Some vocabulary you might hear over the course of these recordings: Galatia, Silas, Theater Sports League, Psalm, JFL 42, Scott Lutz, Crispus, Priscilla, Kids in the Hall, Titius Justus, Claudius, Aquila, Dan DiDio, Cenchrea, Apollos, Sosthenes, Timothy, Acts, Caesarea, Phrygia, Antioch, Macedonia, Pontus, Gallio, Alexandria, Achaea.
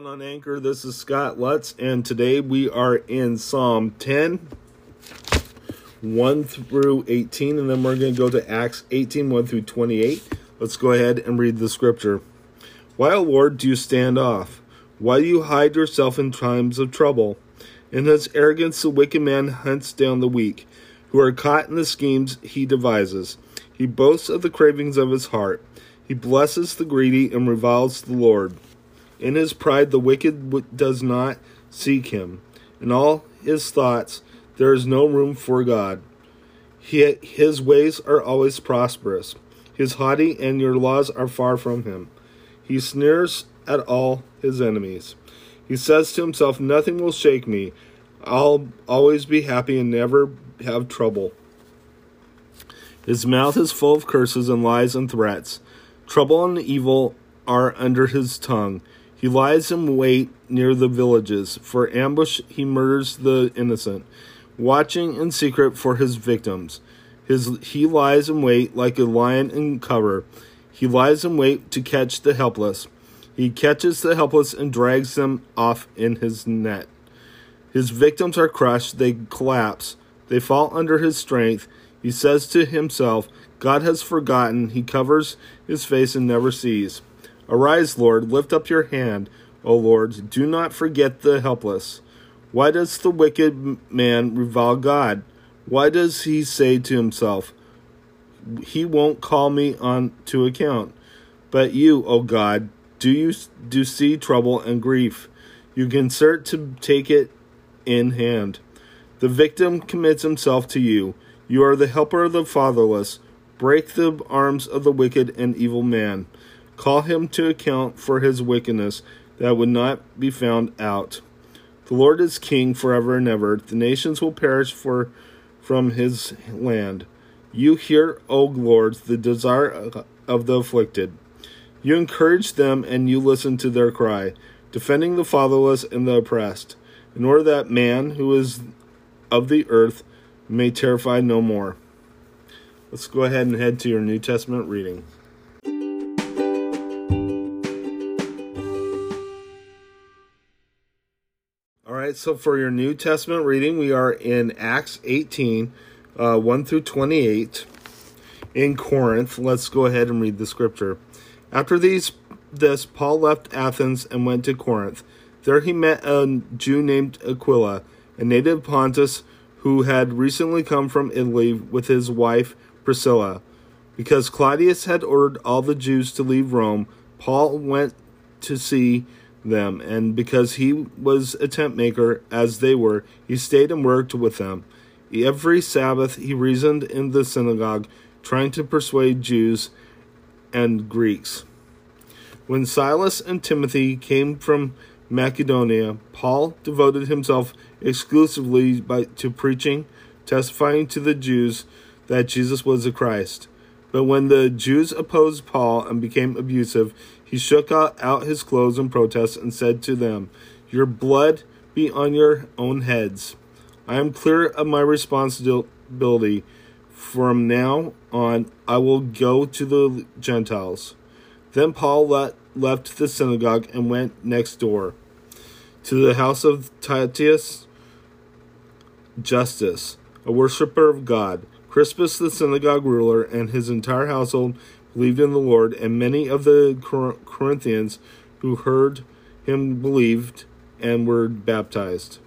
everyone on Anchor. This is Scott Lutz, and today we are in Psalm 10, 1 through 18, and then we're going to go to Acts 18, 1 through 28. Let's go ahead and read the scripture. Why, O Lord, do you stand off? Why do you hide yourself in times of trouble? In his arrogance, the wicked man hunts down the weak, who are caught in the schemes he devises. He boasts of the cravings of his heart. He blesses the greedy and reviles the Lord. In his pride, the wicked does not seek him. In all his thoughts, there is no room for God. His ways are always prosperous. He is haughty, and your laws are far from him. He sneers at all his enemies. He says to himself, "Nothing will shake me. I'll always be happy and never have trouble." His mouth is full of curses and lies and threats. Trouble and evil are under his tongue. He lies in wait near the villages. For ambush, he murders the innocent, watching in secret for his victims. He lies in wait like a lion in cover. He lies in wait to catch the helpless. He catches the helpless and drags them off in his net. His victims are crushed. They collapse. They fall under his strength. He says to himself, "God has forgotten." He covers his face and never sees. Arise, Lord, lift up your hand, O Lord. Do not forget the helpless. Why does the wicked man revile God? Why does he say to himself, "He won't call me on to account"? But you, O God, do see trouble and grief. You concert to take it in hand. The victim commits himself to you. You are the helper of the fatherless. Break the arms of the wicked and evil man. Call him to account for his wickedness that would not be found out. The Lord is king forever and ever. The nations will perish from his land. You hear, O Lord, the desire of the afflicted. You encourage them and you listen to their cry, defending the fatherless and the oppressed, in order that man who is of the earth may terrify no more. Let's go ahead and head to your New Testament reading. So for your New Testament reading, we are in Acts 18, 1 through 28 in Corinth. Let's go ahead and read the scripture. After this, Paul left Athens and went to Corinth. There he met a Jew named Aquila, a native of Pontus, who had recently come from Italy with his wife Priscilla. Because Claudius had ordered all the Jews to leave Rome, Paul went to see them, and because he was a tent maker, as they were, he stayed and worked with them. Every Sabbath he reasoned in the synagogue, trying to persuade Jews and Greeks. When Silas and Timothy came from Macedonia, Paul devoted himself exclusively to preaching, testifying to the Jews that Jesus was the Christ. But when the Jews opposed Paul and became abusive, he shook out his clothes in protest and said to them, "Your blood be on your own heads. I am clear of my responsibility. From now on, I will go to the Gentiles." Then Paul left the synagogue and went next door to the house of Titius Justus, a worshiper of God. Crispus, the synagogue ruler, and his entire household believed in the Lord, and many of the Corinthians who heard him believed and were baptized.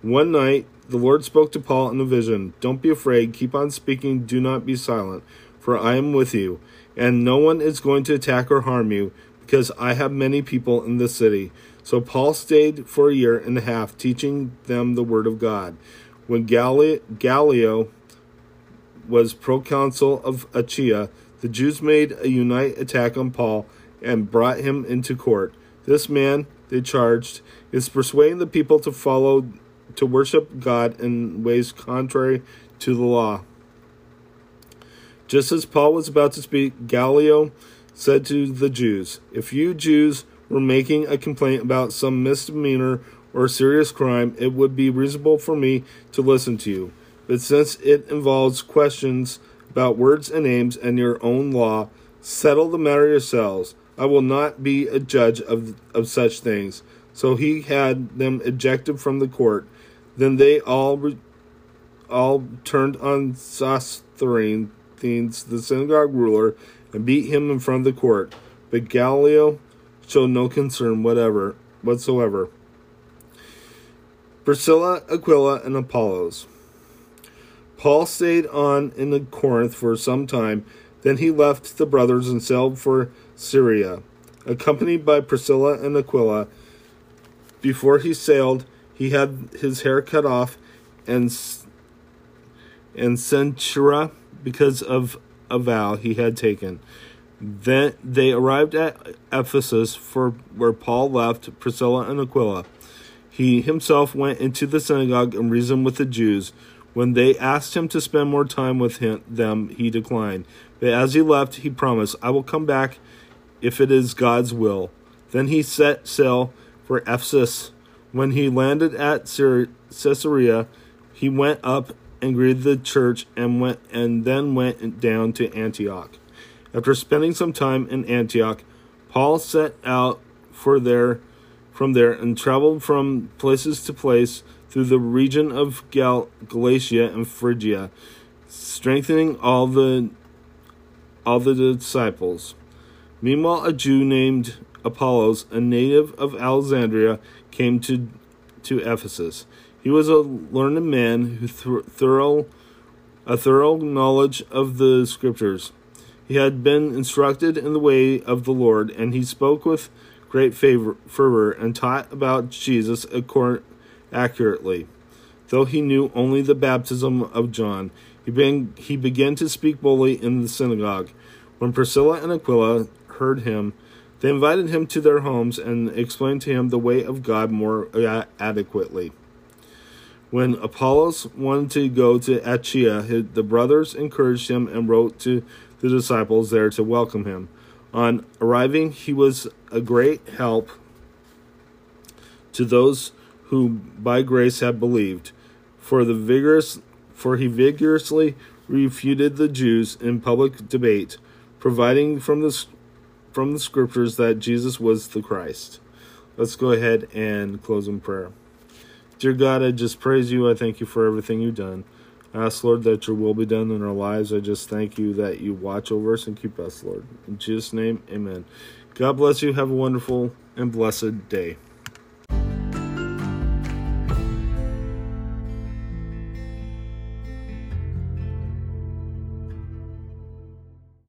One night, the Lord spoke to Paul in a vision. "Don't be afraid. Keep on speaking. Do not be silent, for I am with you, and no one is going to attack or harm you, because I have many people in this city." So Paul stayed for a year and a half, teaching them the word of God. When Gallio was proconsul of Achaea, the Jews made a united attack on Paul and brought him into court. "This man," they charged, "is persuading the people to worship God in ways contrary to the law." Just as Paul was about to speak, Gallio said to the Jews, "If you Jews were making a complaint about some misdemeanor or serious crime, it would be reasonable for me to listen to you. But since it involves questions about words and names and your own law, settle the matter yourselves. I will not be a judge of such things. So he had them ejected from the court. Then they all turned on Sosthenes, the synagogue ruler, and beat him in front of the court. But Gallio showed no concern whatsoever. Priscilla, Aquila, and Apollos. Paul stayed on in Corinth for some time. Then he left the brothers and sailed for Syria, accompanied by Priscilla and Aquila. Before he sailed, he had his hair cut off and Cenchrea because of a vow he had taken. Then they arrived at Ephesus, where Paul left Priscilla and Aquila. He himself went into the synagogue and reasoned with the Jews. When they asked him to spend more time with them, he declined. But as he left, he promised, "I will come back if it is God's will." Then he set sail for Ephesus. When he landed at Caesarea, he went up and greeted the church and then went down to Antioch. After spending some time in Antioch, Paul set out from there and traveled from places to place through the region of Galatia and Phrygia, strengthening all the disciples. Meanwhile, a Jew named Apollos, a native of Alexandria, came to Ephesus. He was a learned man who a thorough knowledge of the Scriptures. He had been instructed in the way of the Lord, and he spoke with great fervor and taught about Jesus accurately. Though he knew only the baptism of John, he began to speak boldly in the synagogue. When Priscilla and Aquila heard him, they invited him to their homes and explained to him the way of God more adequately. When Apollos wanted to go to Achaea, the brothers encouraged him and wrote to the disciples there to welcome him. On arriving, he was a great help to those who by grace had believed, for he vigorously refuted the Jews in public debate, providing from the Scriptures that Jesus was the Christ. Let's go ahead and close in prayer. Dear God, I just praise you. I thank you for everything you've done. I ask, Lord, that your will be done in our lives. I just thank you that you watch over us and keep us, Lord. In Jesus' name, amen. God bless you. Have a wonderful and blessed day.